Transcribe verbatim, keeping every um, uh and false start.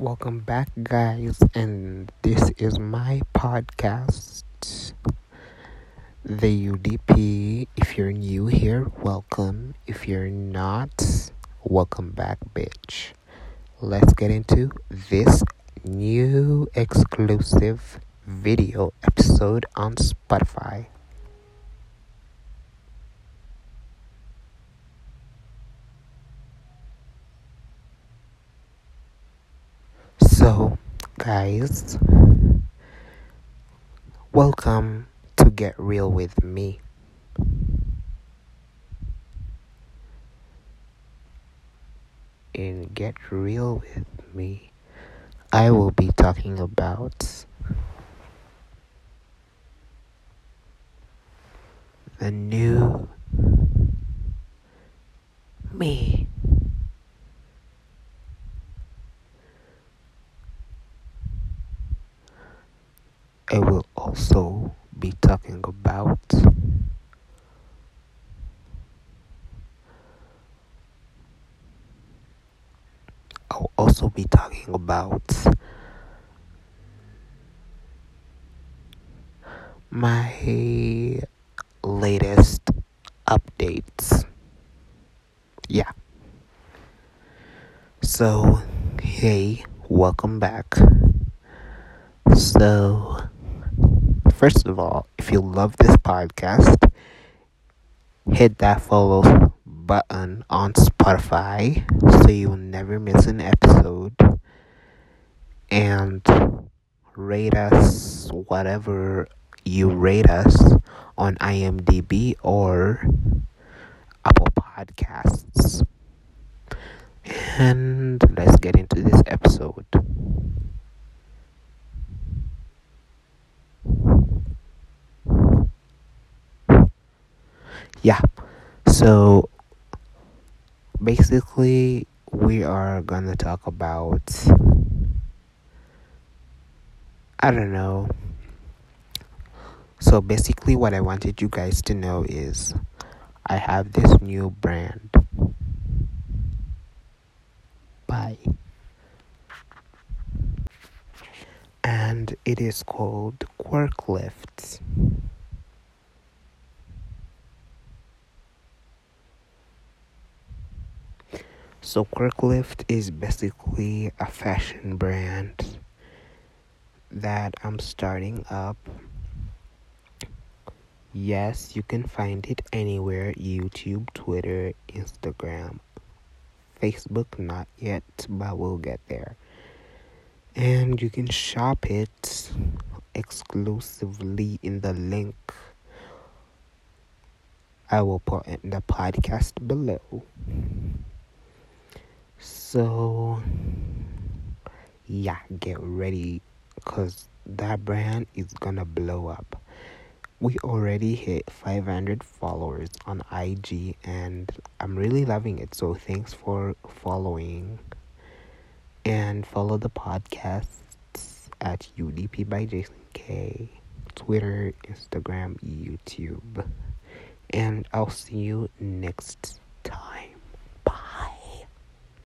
Welcome back, guys, and this is my podcast, The U D P. If you're new here, welcome. If you're not, welcome back, bitch. Let's get into this new exclusive video episode on Spotify. So, guys, welcome to Get Real With Me. In Get Real With Me, I will be talking about the new me. I will also be talking about I'll also be talking about my latest updates. Yeah. So, hey, welcome back. So, first of all, if you love this podcast, hit that follow button on Spotify so you'll never miss an episode. And rate us whatever you rate us on I M D B or Apple Podcasts. And let's get into this episode. Yeah, so basically we are gonna talk about, I don't know, so basically what I wanted you guys to know is I have this new brand. Bye. And it is called Quirklift. So Quirklift is basically a fashion brand that I'm starting up. Yes, you can find it anywhere: YouTube, Twitter, Instagram, Facebook, not yet, but we'll get there. And you can shop it exclusively in the link I will put in the podcast below. So, yeah, get ready, because that brand is gonna blow up. We already hit five hundred followers on I G, and I'm really loving it. So, thanks for following. And follow the podcasts at U D P by Jason K, Twitter, Instagram, YouTube. And I'll see you next